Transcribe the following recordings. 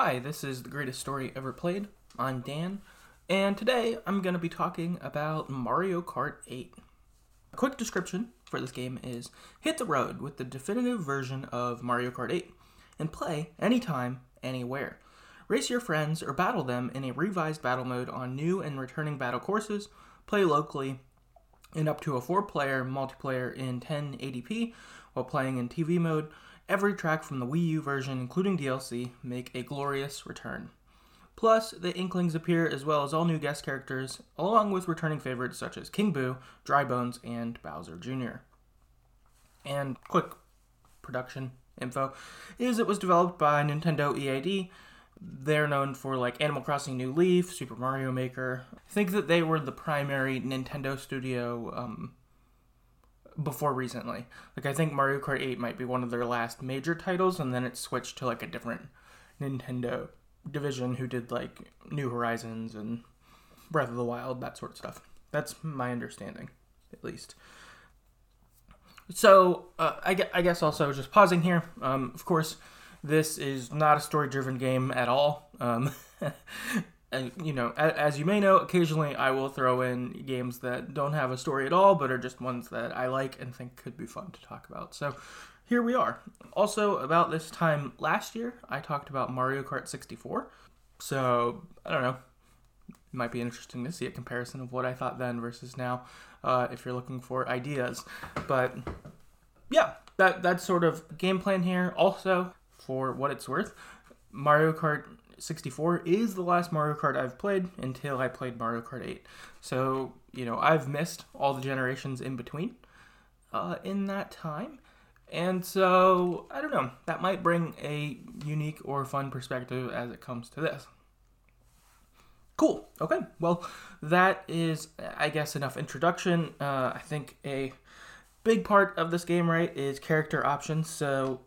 Hi, this is The Greatest Story Ever Played. I'm Dan, and today I'm going to be talking about Mario Kart 8. A quick description for this game is, hit the road with the definitive version of Mario Kart 8, and play anytime, anywhere. Race your friends or battle them in a revised battle mode on new and returning battle courses, play locally in up to a 4-player multiplayer in 1080p while playing in TV mode. Every track from the Wii U version, including DLC, make a glorious return. Plus, the Inklings appear as well as all new guest characters, along with returning favorites such as King Boo, Drybones, and Bowser Jr. And quick production info is it was developed by Nintendo EAD. They're known for like Animal Crossing New Leaf, Super Mario Maker. I think that they were the primary Nintendo studio before recently. Like, I think Mario Kart 8 might be one of their last major titles, and then it switched to, like, a different Nintendo division who did, like, New Horizons and Breath of the Wild, that sort of stuff. That's my understanding, at least. So, I guess also just pausing here, of course, this is not a story-driven game at all. And, you know, as you may know, occasionally I will throw in games that don't have a story at all, but are just ones that I like and think could be fun to talk about. So here we are. Also, about this time last year, I talked about Mario Kart 64. So, I don't know. It might be interesting to see a comparison of what I thought then versus now, if you're looking for ideas. But, yeah, that's sort of game plan here. Also, for what it's worth, Mario Kart 64 is the last Mario Kart I've played until I played Mario Kart 8. So, you know, I've missed all the generations in between in that time. And so, I don't know, that might bring a unique or fun perspective as it comes to this. Cool. Okay. Well, that is, I guess, enough introduction. I think a big part of this game, right, is character options. So,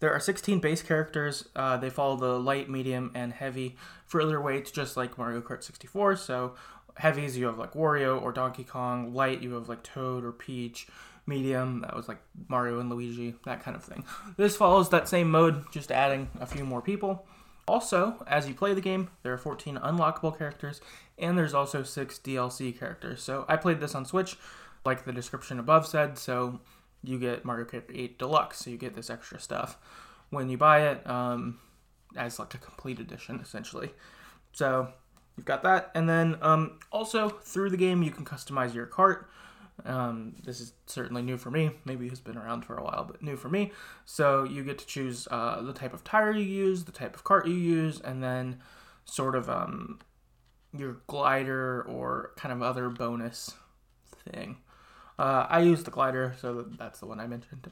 there are 16 base characters. They follow the light, medium, and heavy further weights, just like Mario Kart 64. So heavies, you have like Wario or Donkey Kong. Light, you have like Toad or Peach. Medium, that was like Mario and Luigi, that kind of thing. This follows that same mode, just adding a few more people. Also, as you play the game, there are 14 unlockable characters, and there's also 6 DLC characters. So I played this on Switch, like the description above said, so you get Mario Kart 8 Deluxe, so you get this extra stuff when you buy it as like a complete edition, essentially. So you've got that. And then also through the game, you can customize your cart. This is certainly new for me. Maybe it's been around for a while, but new for me. So you get to choose the type of tire you use, the type of cart you use, and then sort of your glider or kind of other bonus thing. I use the glider, so that's the one I mentioned.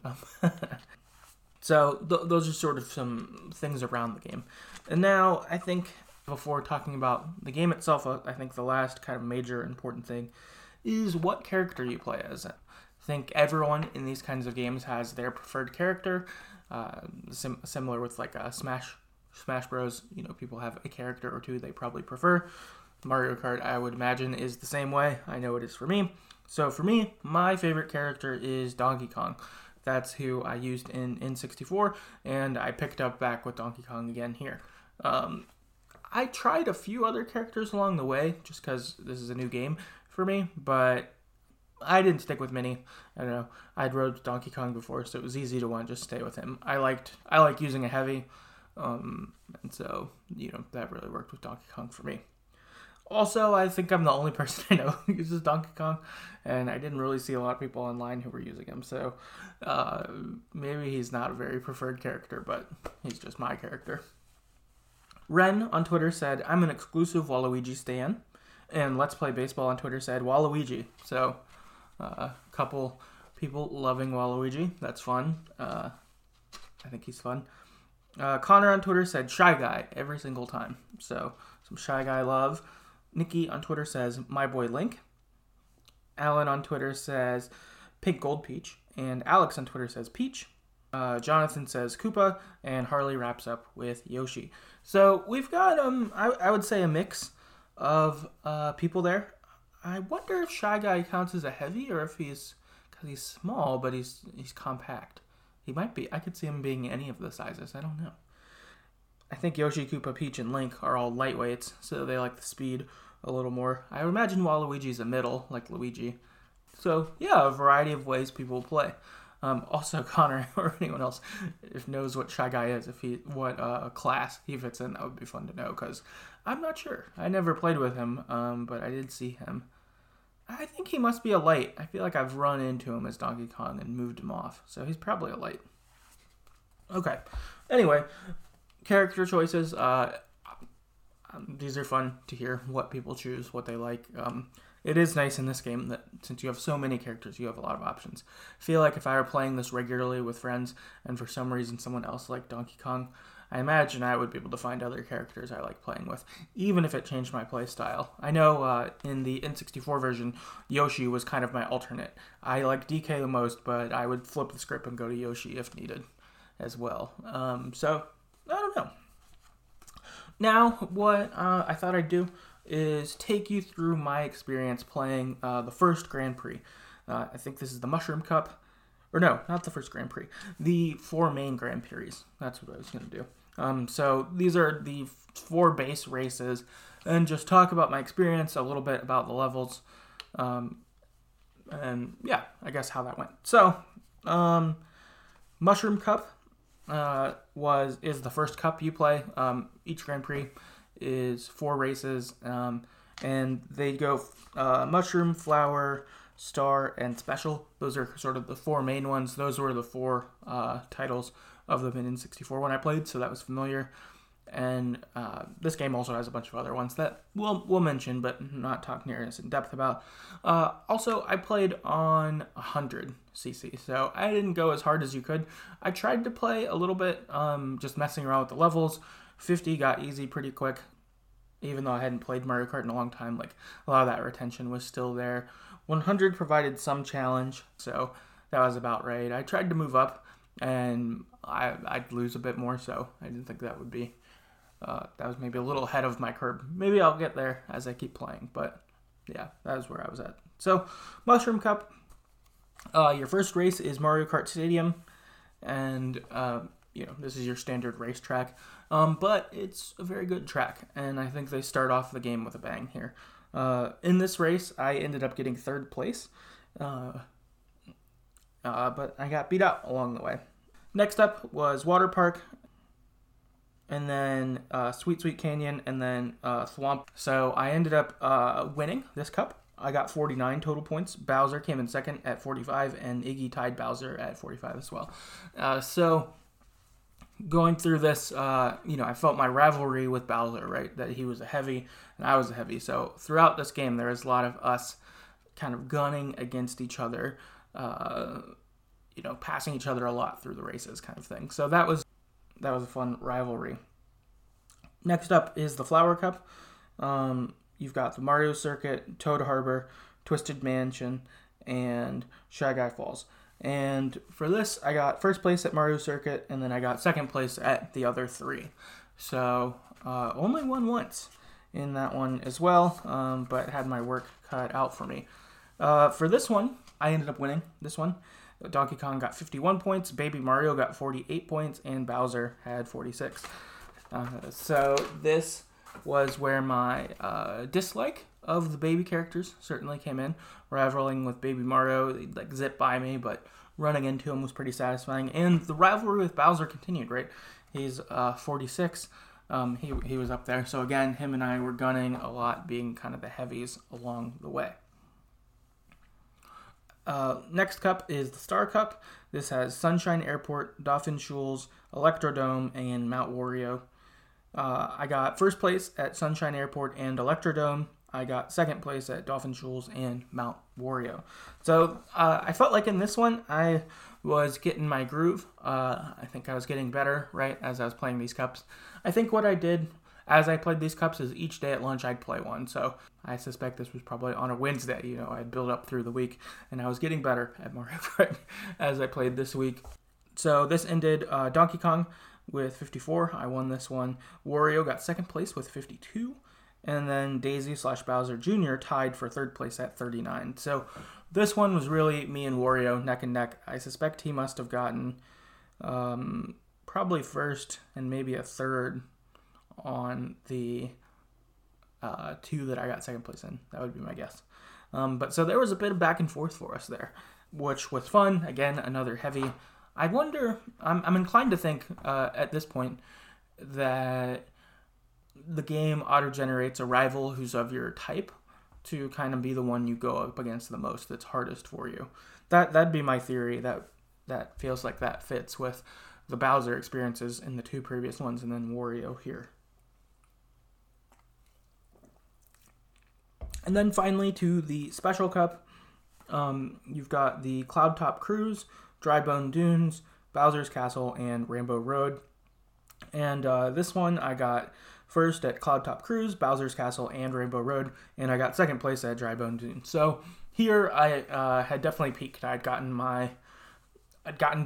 So those are sort of some things around the game. And now, I think, before talking about the game itself, I think the last kind of major important thing is what character you play as. I think everyone in these kinds of games has their preferred character. Similar with like Smash Bros. You know, people have a character or two they probably prefer. Mario Kart, I would imagine, is the same way. I know it is for me. So for me, my favorite character is Donkey Kong. That's who I used in 64, and I picked up back with Donkey Kong again here. I tried a few other characters along the way, just because this is a new game for me, but I didn't stick with many. I don't know. I'd rode with Donkey Kong before, so it was easy to want to just stay with him. I like using a heavy, and so, you know, that really worked with Donkey Kong for me. Also, I think I'm the only person I know who uses Donkey Kong, and I didn't really see a lot of people online who were using him, so maybe he's not a very preferred character, but he's just my character. Ren on Twitter said, I'm an exclusive Waluigi stan, and Let's Play Baseball on Twitter said, Waluigi. So, a couple people loving Waluigi. That's fun. I think he's fun. Connor on Twitter said, Shy Guy, every single time. So, some Shy Guy love. Nikki on Twitter says, my boy Link. Alan on Twitter says, Pink Gold Peach. And Alex on Twitter says, Peach. Jonathan says, Koopa. And Harley wraps up with Yoshi. So we've got, I would say, a mix of people there. I wonder if Shy Guy counts as a heavy or if he's, because he's small, but he's compact. He might be. I could see him being any of the sizes. I don't know. I think Yoshi, Koopa, Peach, and Link are all lightweights, so they like the speed a little more. I would imagine Waluigi's a middle, like Luigi. So, yeah, a variety of ways people play. Also, Connor, or anyone else, if knows what Shy Guy is, what class he fits in, that would be fun to know, because I'm not sure. I never played with him, but I did see him. I think he must be a light. I feel like I've run into him as Donkey Kong and moved him off, so he's probably a light. Okay, anyway, character choices, these are fun to hear, what people choose, what they like. It is nice in this game that since you have so many characters, you have a lot of options. I feel like if I were playing this regularly with friends and for some reason someone else liked Donkey Kong, I imagine I would be able to find other characters I like playing with, even if it changed my playstyle. I know in the N64 version, Yoshi was kind of my alternate. I like DK the most, but I would flip the script and go to Yoshi if needed as well. So, I don't know. Now, what I thought I'd do is take you through my experience playing the first Grand Prix. I think this is the Mushroom Cup. Or no, not the first Grand Prix. The four main Grand Prix. That's what I was going to do. So these are the four base races, and just talk about my experience, a little bit about the levels, and yeah, I guess how that went. So, Mushroom Cup is the first cup you play. Each Grand Prix is four races, and they go Mushroom, Flower, Star, and Special. Those are sort of the four main ones. Those were the four titles of the N64 when I played, so that was familiar. And this game also has a bunch of other ones that we'll mention, but not talk near as in depth about. Also, I played on 100cc, so I didn't go as hard as you could. I tried to play a little bit, just messing around with the levels. 50 got easy pretty quick, even though I hadn't played Mario Kart in a long time. Like, a lot of that retention was still there. 100 provided some challenge, so that was about right. I tried to move up, and I'd lose a bit more, so I didn't think that would be, that was maybe a little ahead of my curve. Maybe I'll get there as I keep playing, but yeah, that was where I was at. So, Mushroom Cup, your first race is Mario Kart Stadium, and, this is your standard racetrack, but it's a very good track, and I think they start off the game with a bang here. In this race, I ended up getting third place, but I got beat out along the way. Next up was Water Park, and then Sweet Sweet Canyon, and then Thwomp. So I ended up winning this cup. I got 49 total points. Bowser came in second at 45, and Iggy tied Bowser at 45 as well. So going through this, I felt my rivalry with Bowser, right? That he was a heavy, and I was a heavy. So throughout this game, there was a lot of us kind of gunning against each other, passing each other a lot through the races kind of thing. So that was a fun rivalry. Next up is the Flower Cup. You've got the Mario Circuit, Toad Harbor, Twisted Mansion, and Shy Guy Falls. And for this, I got first place at Mario Circuit, and then I got second place at the other three. So only won once in that one as well, but had my work cut out for me. For this one, I ended up winning this one. Donkey Kong got 51 points, Baby Mario got 48 points, and Bowser had 46. So this was where my dislike of the baby characters certainly came in. Rivaling with Baby Mario, he'd like zip by me, but running into him was pretty satisfying. And the rivalry with Bowser continued, right? He's 46. He was up there. So again, him and I were gunning a lot, being kind of the heavies along the way. Next cup is the Star Cup. This has Sunshine Airport, Dolphin Shoals, Electrodome, and Mount Wario. I got first place at Sunshine Airport and Electrodome. I got second place at Dolphin Shoals and Mount Wario. So I felt like in this one I was getting my groove. I think I was getting better, right, as I was playing these cups. I think what I did as I played these cups is each day at lunch I'd play one, so I suspect this was probably on a Wednesday, I'd build up through the week, and I was getting better at Mario Kart as I played this week. So this ended Donkey Kong with 54, I won this one, Wario got second place with 52, and then Daisy/Bowser Jr. tied for third place at 39. So this one was really me and Wario neck and neck. I suspect he must have gotten probably first and maybe a third on the two that I got second place in. That would be my guess. But so there was a bit of back and forth for us there, which was fun. Again, another heavy. I wonder, I'm inclined to think at this point that the game auto-generates a rival who's of your type to kind of be the one you go up against the most, that's hardest for you. That'd be my theory. That feels like that fits with the Bowser experiences in the two previous ones and then Wario here. And then finally to the Special Cup, you've got the Cloudtop Cruise, Drybone Dunes, Bowser's Castle, and Rainbow Road. And this one I got first at Cloudtop Cruise, Bowser's Castle, and Rainbow Road, and I got second place at Drybone Dunes. So here I had definitely peaked. I'd gotten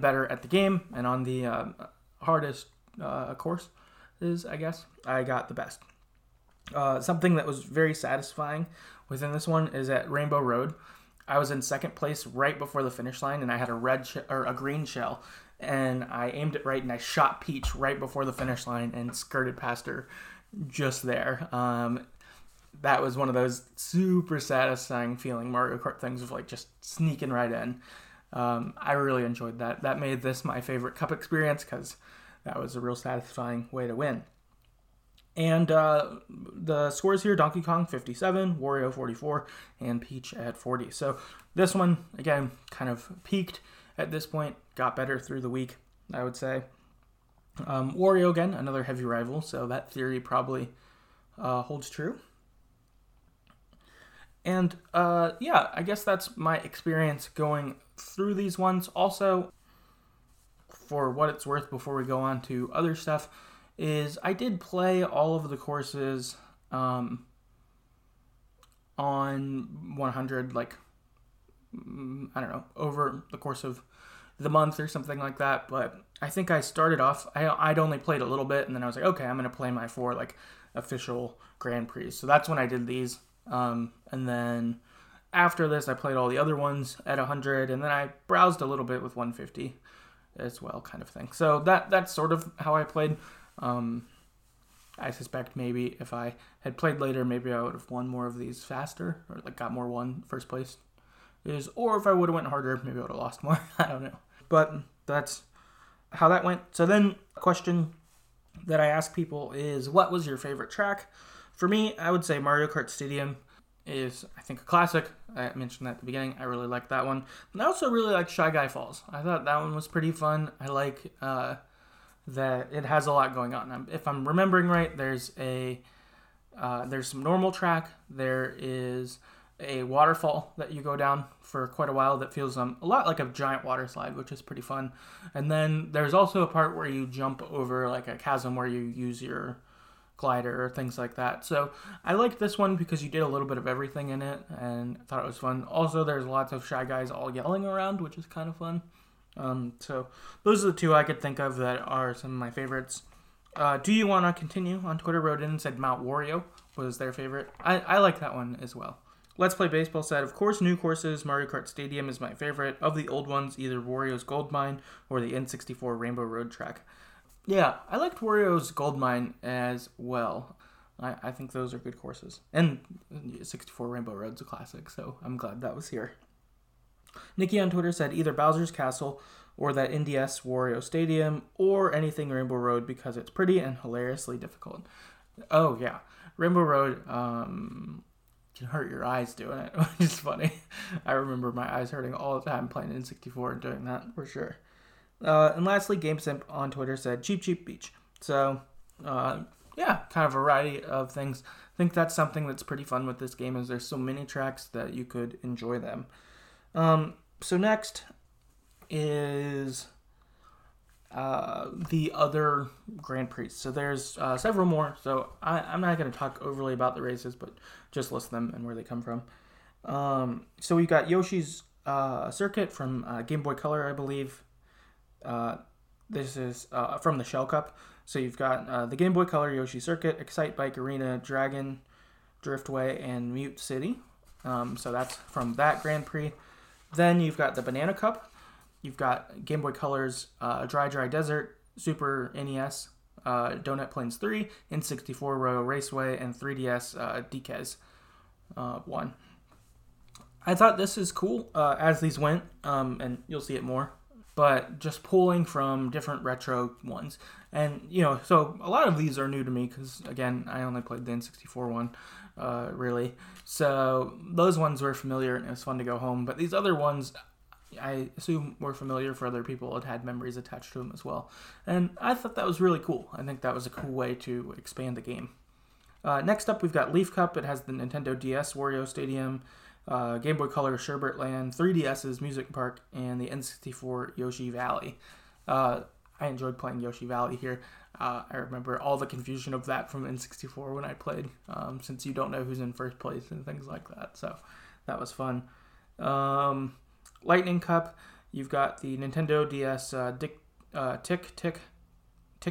better at the game, and on the hardest courses, I guess, I got the best. Something that was very satisfying within this one is at Rainbow Road. I was in second place right before the finish line, and I had a green shell, and I aimed it right, and I shot Peach right before the finish line and skirted past her just there. That was one of those super satisfying feeling Mario Kart things of like just sneaking right in. I really enjoyed that. That made this my favorite cup experience because that was a real satisfying way to win. And the scores here, Donkey Kong 57, Wario 44, and Peach at 40. So this one, again, kind of peaked at this point, got better through the week, I would say. Wario, again, another heavy rival, so that theory probably holds true. And yeah, I guess that's my experience going through these ones. Also, for what it's worth, before we go on to other stuff, is I did play all of the courses on 100, like, I don't know, over the course of the month or something like that, but I think I started off, I'd only played a little bit, and then I was like, okay, I'm going to play my four, like, official Grand Prix. So that's when I did these, and then after this, I played all the other ones at 100, and then I browsed a little bit with 150 as well, kind of thing. So that's sort of how I played. I suspect maybe if I had played later, maybe I would have won more of these faster, or like got more first place. Or if I would have went harder, maybe I would have lost more. I don't know. But that's how that went. So then a question that I ask people is, what was your favorite track? For me, I would say Mario Kart Stadium is, I think, a classic. I mentioned that at the beginning. I really like that one. And I also really like Shy Guy Falls. I thought that one was pretty fun. I like that it has a lot going on. If I'm remembering right, there's some normal track. There is a waterfall that you go down for quite a while that feels a lot like a giant water slide, which is pretty fun. And then there's also a part where you jump over like a chasm where you use your glider or things like that. So I liked this one because you did a little bit of everything in it, and I thought it was fun. Also, there's lots of Shy Guys all yelling around, which is kind of fun. So those are the two I could think of that are some of my favorites. Do you want to continue? On Twitter, wrote in and said Mount Wario was their favorite. I like that one as well. Let's Play Baseball said, of course, new courses, Mario Kart Stadium is my favorite. Of the old ones, either Wario's Gold Mine or the N64 Rainbow Road track. Yeah, I liked Wario's Gold Mine as well. I think those are good courses. And 64 Rainbow Road's a classic, so I'm glad that was here. Nikki on Twitter said either Bowser's Castle or that NDS Wario Stadium or anything Rainbow Road because it's pretty and hilariously difficult. Oh, yeah. Rainbow Road can hurt your eyes doing it, which is funny. I remember my eyes hurting all the time playing N64 and doing that for sure. And lastly, GameSimp on Twitter said Cheap Cheap Beach. So, yeah, kind of a variety of things. I think that's something that's pretty fun with this game is there's so many tracks that you could enjoy them. So next is the other Grand Prix. So there's several more. So I'm not going to talk overly about the races, but just list them and where they come from. So we've got Yoshi's Circuit from Game Boy Color, I believe. This is from the Shell Cup. So you've got the Game Boy Color, Yoshi Circuit, Excite Bike Arena, Dragon, Driftway, and Mute City. So that's from that Grand Prix. Then you've got the Banana Cup. You've got Game Boy Color's Dry Desert, Super NES, Donut Plains 3, N64 Row Raceway, and 3DS DKs 1. I thought this is cool as these went, and you'll see it more, but just pulling from different retro ones. And, you know, so a lot of these are new to me because, again, I only played the N64 one, really. So those ones were familiar and it was fun to go home, but these other ones, I assume were familiar for other people. It had memories attached to them as well. And I thought that was really cool. I think that was a cool way to expand the game. Next up, we've got Leaf Cup. It has the Nintendo DS, Wario Stadium, Game Boy Color, Sherbert Land, 3DS's Music Park, and the N64 Yoshi Valley. I enjoyed playing Yoshi Valley here. I remember all the confusion of that from N64 when I played, since you don't know who's in first place and things like that. So that was fun. Lightning Cup, you've got the Nintendo DS Tick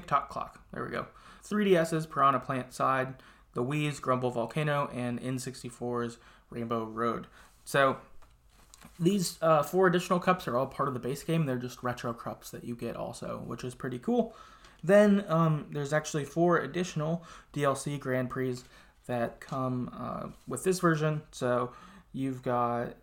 Tock Clock. There we go. 3DS's Piranha Plant Side, the Wii's Grumble Volcano, and N64's Rainbow Road. So these four additional cups are all part of the base game. They're just retro cups that you get also, which is pretty cool. Then there's actually four additional DLC Grand Prix that come with this version. So you've got...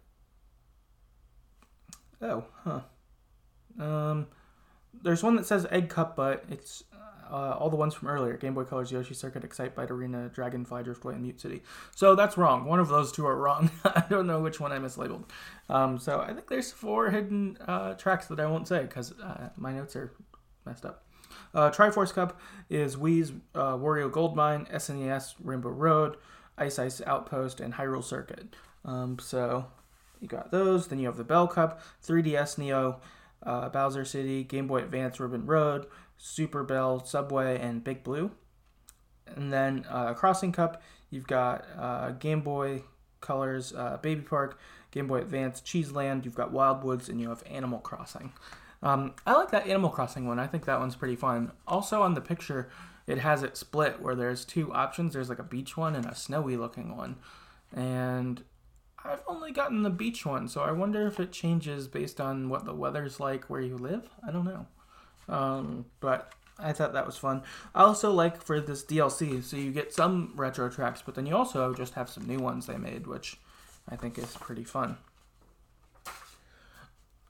there's one that says Egg Cup, but it's all the ones from earlier. Game Boy Colors, Yoshi Circuit, Excitebike Arena, Dragonfly, Driftway, and Mute City. So that's wrong. One of those two are wrong. I don't know which one I mislabeled. So I think there's four hidden tracks that I won't say because my notes are messed up. Triforce Cup is Wii's Wario Goldmine, SNES Rainbow Road, Ice Ice Outpost, and Hyrule Circuit. So... you got those. Then you have the Bell Cup, 3DS Neo, Bowser City, Game Boy Advance Ribbon Road, Super Bell Subway, and Big Blue. And then Crossing Cup, you've got Game Boy Colors, Baby Park, Game Boy Advance Cheese Land, you've got Wild Woods, and you have Animal Crossing. I like that Animal Crossing one. I think that one's pretty fun. Also on the picture, it has it split where there's two options. There's like a beach one and a snowy looking one. And... I've only gotten the beach one, so I wonder if it changes based on what the weather's like where you live. I don't know. But I thought that was fun. I also like for this DLC, so you get some retro tracks, but then you also just have some new ones they made, which I think is pretty fun.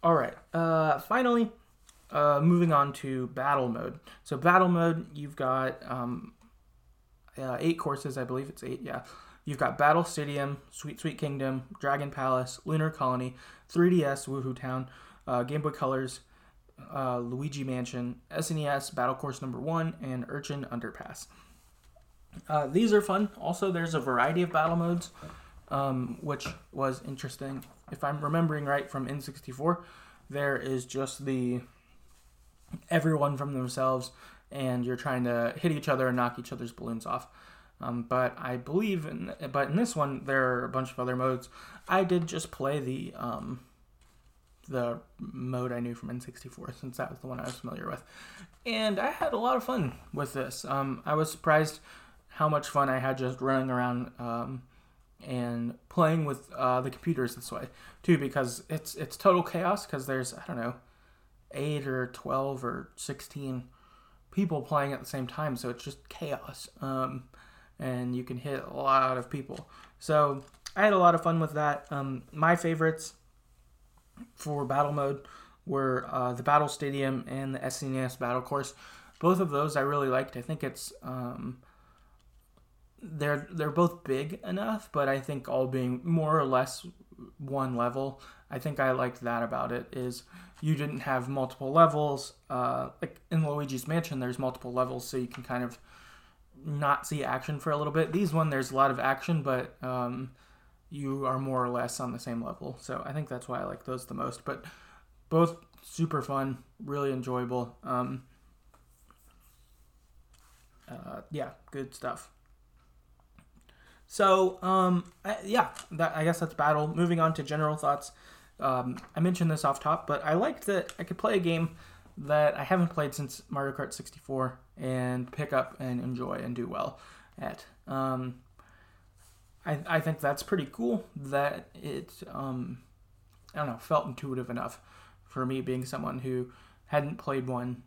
Alright, finally, moving on to Battle Mode. So Battle Mode, you've got 8 courses, I believe it's 8, yeah. You've got Battle Stadium, Sweet Sweet Kingdom, Dragon Palace, Lunar Colony, 3DS Woohoo Town, Game Boy Colors, Luigi Mansion, SNES Battle Course Number 1, and Urchin Underpass. These are fun. Also, there's a variety of battle modes, which was interesting. If I'm remembering right from N64, there is just the everyone from themselves, and you're trying to hit each other and knock each other's balloons off. But in this one, there are a bunch of other modes. I did just play the mode I knew from N64, since that was the one I was familiar with. And I had a lot of fun with this. I was surprised how much fun I had just running around, and playing with, the computers this way, too, because it's total chaos, because there's, 8 or 12 or 16 people playing at the same time, so it's just chaos. And you can hit a lot of people. So I had a lot of fun with that. My favorites for battle mode were the Battle Stadium and the SNES Battle Course. Both of those I really liked. I think it's they're both big enough, but I think all being more or less one level. I think I liked that about it, is you didn't have multiple levels. Like in Luigi's Mansion, there's multiple levels, so you can kind of not see action for a little bit. These one, there's a lot of action, but you are more or less on the same level. So I think that's why I like those the most. But both super fun, really enjoyable. Yeah, good stuff. So I guess that's battle. Moving on to general thoughts. I mentioned this off top, but I liked that I could play a game that I haven't played since Mario Kart 64 and pick up and enjoy and do well at. I think that's pretty cool that it, felt intuitive enough for me, being someone who hadn't played one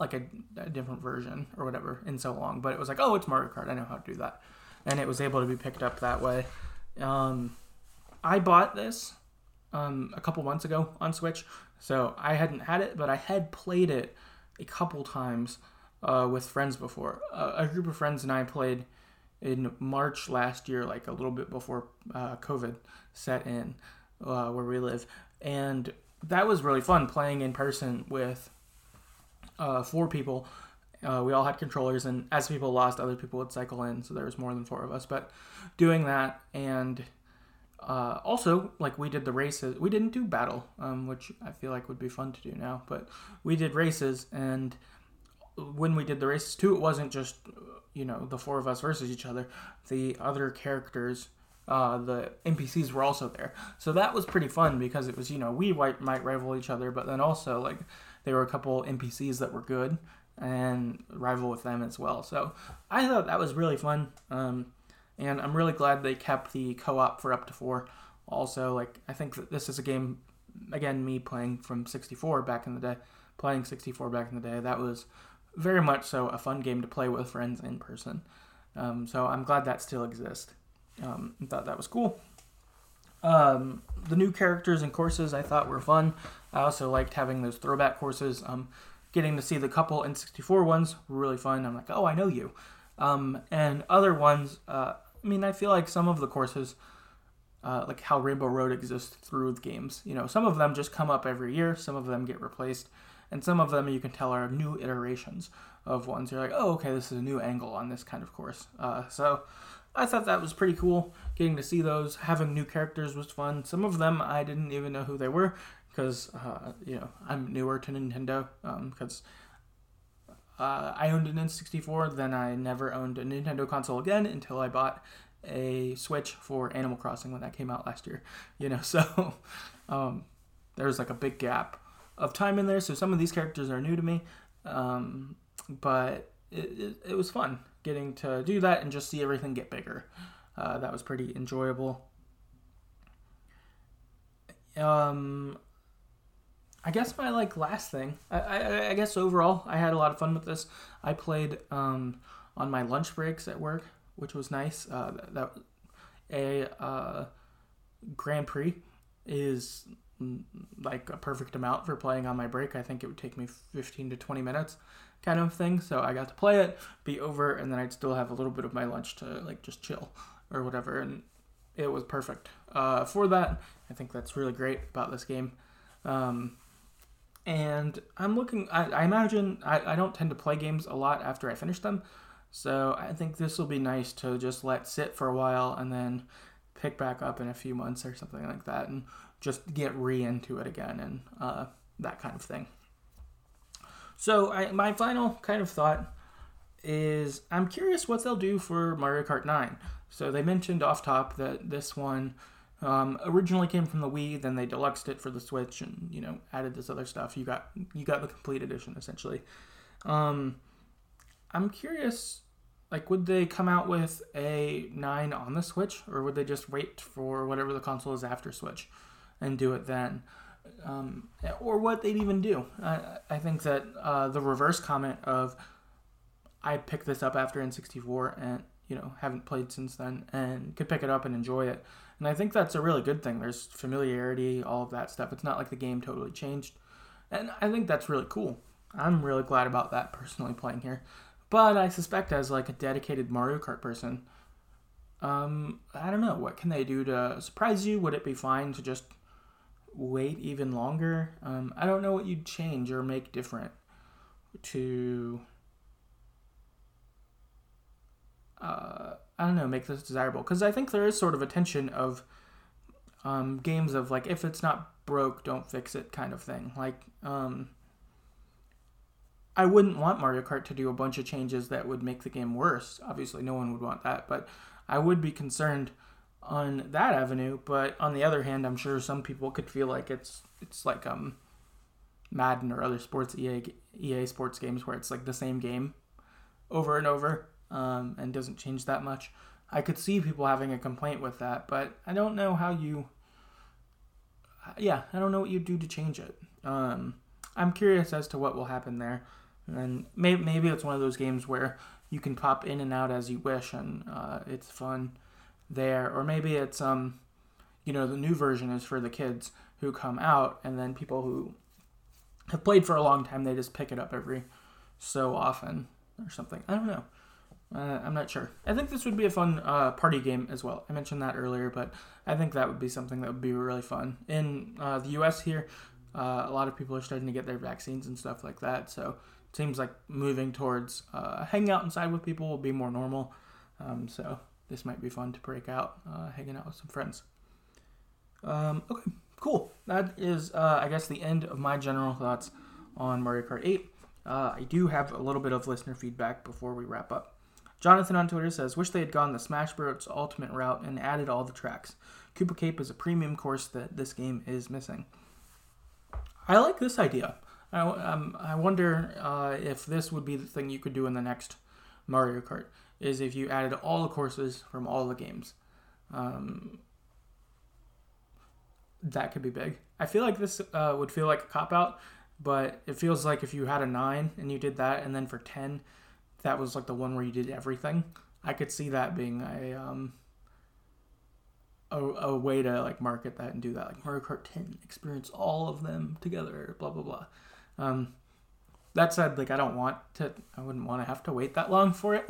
like a different version or whatever in so long, but it was like, oh, it's Mario Kart, I know how to do that, and it was able to be picked up that way. I bought this a couple months ago on Switch, so I hadn't had it, but I had played it a couple times with friends before. A group of friends and I played in March last year, like a little bit before COVID set in where we live, and that was really fun playing in person with four people. We all had controllers, and as people lost, other people would cycle in, so there was more than four of us. But doing that, and also, like, we did the races. We didn't do battle, which I feel like would be fun to do now, but we did races, and when we did the races too, it wasn't just, you know, the four of us versus each other. The other characters, the NPCs were also there. So that was pretty fun because it was, you know, we might rival each other, but then also, like, there were a couple NPCs that were good and rival with them as well. So I thought that was really fun. And I'm really glad they kept the co-op for up to four. Also, like, I think that this is a game, again, me playing from 64 back in the day, that was very much so a fun game to play with friends in person. So I'm glad that still exists. I thought that was cool. The new characters and courses I thought were fun. I also liked having those throwback courses. Getting to see the couple N64 ones were really fun. I'm like, oh, I know you. And other ones, I mean, I feel like some of the courses, like how Rainbow Road exists through the games. You know, some of them just come up every year. Some of them get replaced. And some of them you can tell are new iterations of ones. You're like, oh, okay, this is a new angle on this kind of course. So I thought that was pretty cool. Getting to see those, having new characters was fun. Some of them I didn't even know who they were because, you know, I'm newer to Nintendo because I owned an N64. Then I never owned a Nintendo console again until I bought a Switch for Animal Crossing when that came out last year. You know, so there was like a big gap of time in there, so some of these characters are new to me, but it was fun getting to do that and just see everything get bigger. That was pretty enjoyable. I guess my like last thing, I guess overall I had a lot of fun with this. I played on my lunch breaks at work, which was nice. That Grand Prix is like a perfect amount for playing on my break. I think it would take me 15 to 20 minutes kind of thing. So I got to play it, be over, and then I'd still have a little bit of my lunch to like just chill or whatever. And it was perfect for that. I think that's really great about this game. And I'm looking, I imagine, I don't tend to play games a lot after I finish them. So I think this will be nice to just let sit for a while and then pick back up in a few months or something like that and just get into it again and that kind of thing. So my final kind of thought is I'm curious what they'll do for Mario Kart 9. So they mentioned off top that this one originally came from the Wii, then they deluxed it for the Switch and, you know, added this other stuff. You got the complete edition, essentially. I'm curious, like, would they come out with a 9 on the Switch, or would they just wait for whatever the console is after Switch and do it then, or what they'd even do. I think that the reverse comment of I picked this up after N64 and, you know, haven't played since then and could pick it up and enjoy it, and I think that's a really good thing. There's familiarity, all of that stuff. It's not like the game totally changed, and I think that's really cool. I'm really glad about that personally playing here, but I suspect as like a dedicated Mario Kart person, I don't know, what can they do to surprise you? Would it be fine to just wait even longer? I don't know what you'd change or make different to I don't know, make this desirable, because I think there is sort of a tension of games of like, if it's not broke, don't fix it kind of thing. Like I wouldn't want Mario Kart to do a bunch of changes that would make the game worse. Obviously no one would want that, but I would be concerned on that avenue. But on the other hand, I'm sure some people could feel like it's like Madden or other sports EA sports games where it's like the same game over and over and doesn't change that much. I could see people having a complaint with that, but I don't know how you I don't know what you do to change it. I'm curious as to what will happen there. And then maybe it's one of those games where you can pop in and out as you wish, and it's fun there. Or maybe it's, the new version is for the kids who come out, and then people who have played for a long time, they just pick it up every so often or something. I don't know. I'm not sure. I think this would be a fun party game as well. I mentioned that earlier, but I think that would be something that would be really fun. In the U.S. here, a lot of people are starting to get their vaccines and stuff like that, so it seems like moving towards hanging out inside with people will be more normal. So this might be fun to break out, hanging out with some friends. Okay, cool. That is, I guess, the end of my general thoughts on Mario Kart 8. I do have a little bit of listener feedback before we wrap up. Jonathan on Twitter says, wish they had gone the Smash Bros. Ultimate route and added all the tracks. Koopa Cape is a premium course that this game is missing. I like this idea. I wonder if this would be the thing you could do in the next Mario Kart, is if you added all the courses from all the games. That could be big. I feel like this would feel like a cop-out, but it feels like if you had a 9 and you did that, and then for 10... that was like the one where you did everything. I could see that being a way to like market that and do that, like Mario Kart 10, experience all of them together, blah blah blah. That said, like I wouldn't want to have to wait that long for it.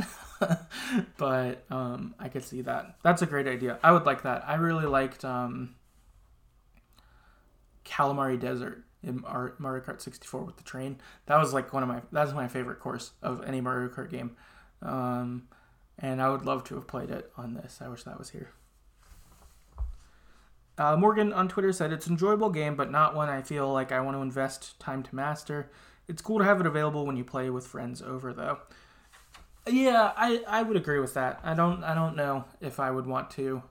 But I could see that. That's a great idea. I would like that. I really liked Calamari Desert in Mario Kart 64 with the train. That was like that's my favorite course of any Mario Kart game. And I would love to have played it on this. I wish that was here. Morgan on Twitter said, it's an enjoyable game, but not one I feel like I want to invest time to master. It's cool to have it available when you play with friends over though. Yeah, I would agree with that. I don't know if I would want to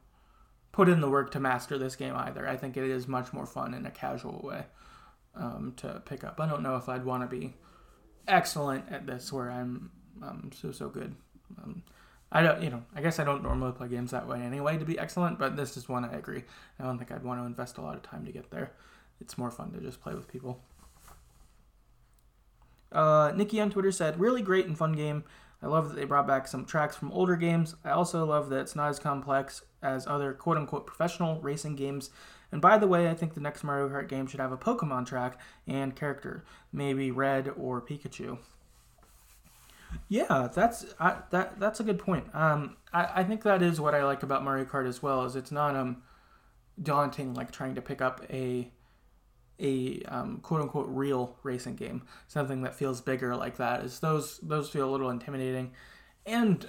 put in the work to master this game either. I think it is much more fun in a casual way. To pick up. I don't know if I'd want to be excellent at this where I'm so good. I guess I don't normally play games that way anyway to be excellent, but this is one I agree. I don't think I'd want to invest a lot of time to get there. It's more fun to just play with people. Nikki on Twitter said, really great and fun game. I love that they brought back some tracks from older games. I also love that it's not as complex as other quote-unquote professional racing games. And by the way, I think the next Mario Kart game should have a Pokemon track and character, maybe Red or Pikachu. Yeah, that's a good point. I think that is what I like about Mario Kart as well, is it's not daunting like trying to pick up a quote unquote real racing game. Something that feels bigger like that is those feel a little intimidating. And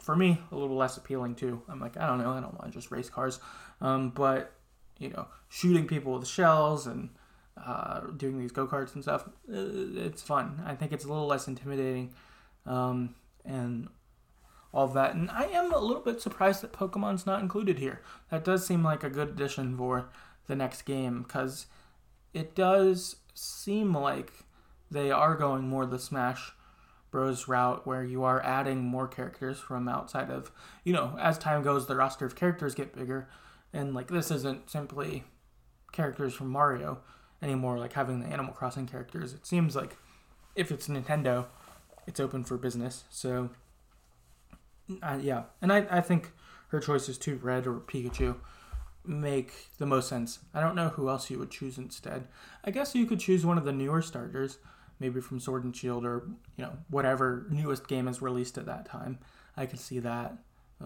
for me, a little less appealing too. I'm like, I don't know, I don't want to just race cars, but. Shooting people with shells and doing these go-karts and stuff, it's fun. I think it's a little less intimidating and all of that. And I am a little bit surprised that Pokemon's not included here. That does seem like a good addition for the next game because it does seem like they are going more the Smash Bros route where you are adding more characters from outside of, as time goes, the roster of characters get bigger. And, this isn't simply characters from Mario anymore, like having the Animal Crossing characters. It seems like if it's Nintendo, it's open for business. So, yeah. And I think her choices too, Red or Pikachu, make the most sense. I don't know who else you would choose instead. I guess you could choose one of the newer starters, maybe from Sword and Shield or, whatever newest game is released at that time. I could see that.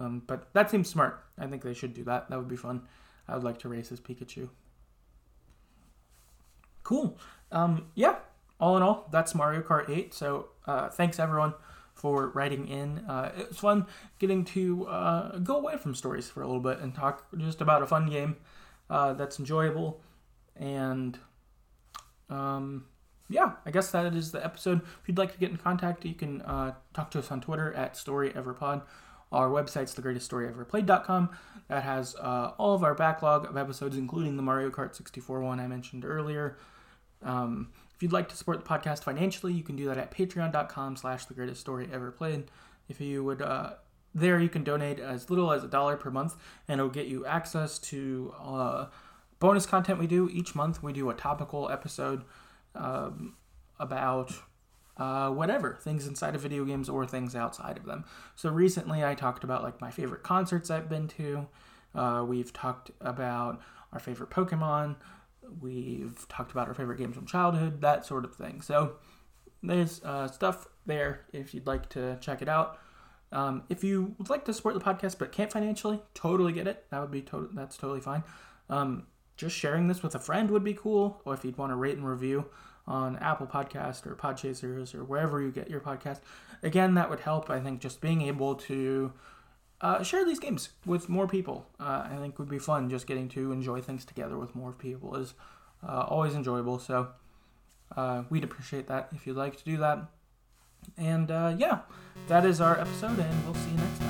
But that seems smart. I think they should do that. That would be fun. I would like to race as Pikachu. Cool. Yeah, all in all, that's Mario Kart 8. So thanks, everyone, for writing in. It was fun getting to go away from stories for a little bit and talk just about a fun game that's enjoyable. And yeah, I guess that is the episode. If you'd like to get in contact, you can talk to us on Twitter at StoryEverPod. Our website's thegreateststoryeverplayed.com. That has all of our backlog of episodes, including the Mario Kart 64 one I mentioned earlier. If you'd like to support the podcast financially, you can do that at patreon.com/thegreateststoryeverplayed. If you would, you can donate as little as $1 per month, and it'll get you access to bonus content we do. Each month we do a topical episode about whatever, things inside of video games or things outside of them. So recently I talked about like my favorite concerts I've been to. We've talked about our favorite Pokemon. We've talked about our favorite games from childhood, that sort of thing. So there's stuff there if you'd like to check it out. If you would like to support the podcast but can't financially, totally get it. That would be that's totally fine. Just sharing this with a friend would be cool. Or if you'd want to rate and review on Apple Podcast or Podchasers or wherever you get your podcast. Again, that would help. I think just being able to share these games with more people, I think would be fun. Just getting to enjoy things together with more people is always enjoyable. So we'd appreciate that if you'd like to do that. And yeah, that is our episode, and we'll see you next time.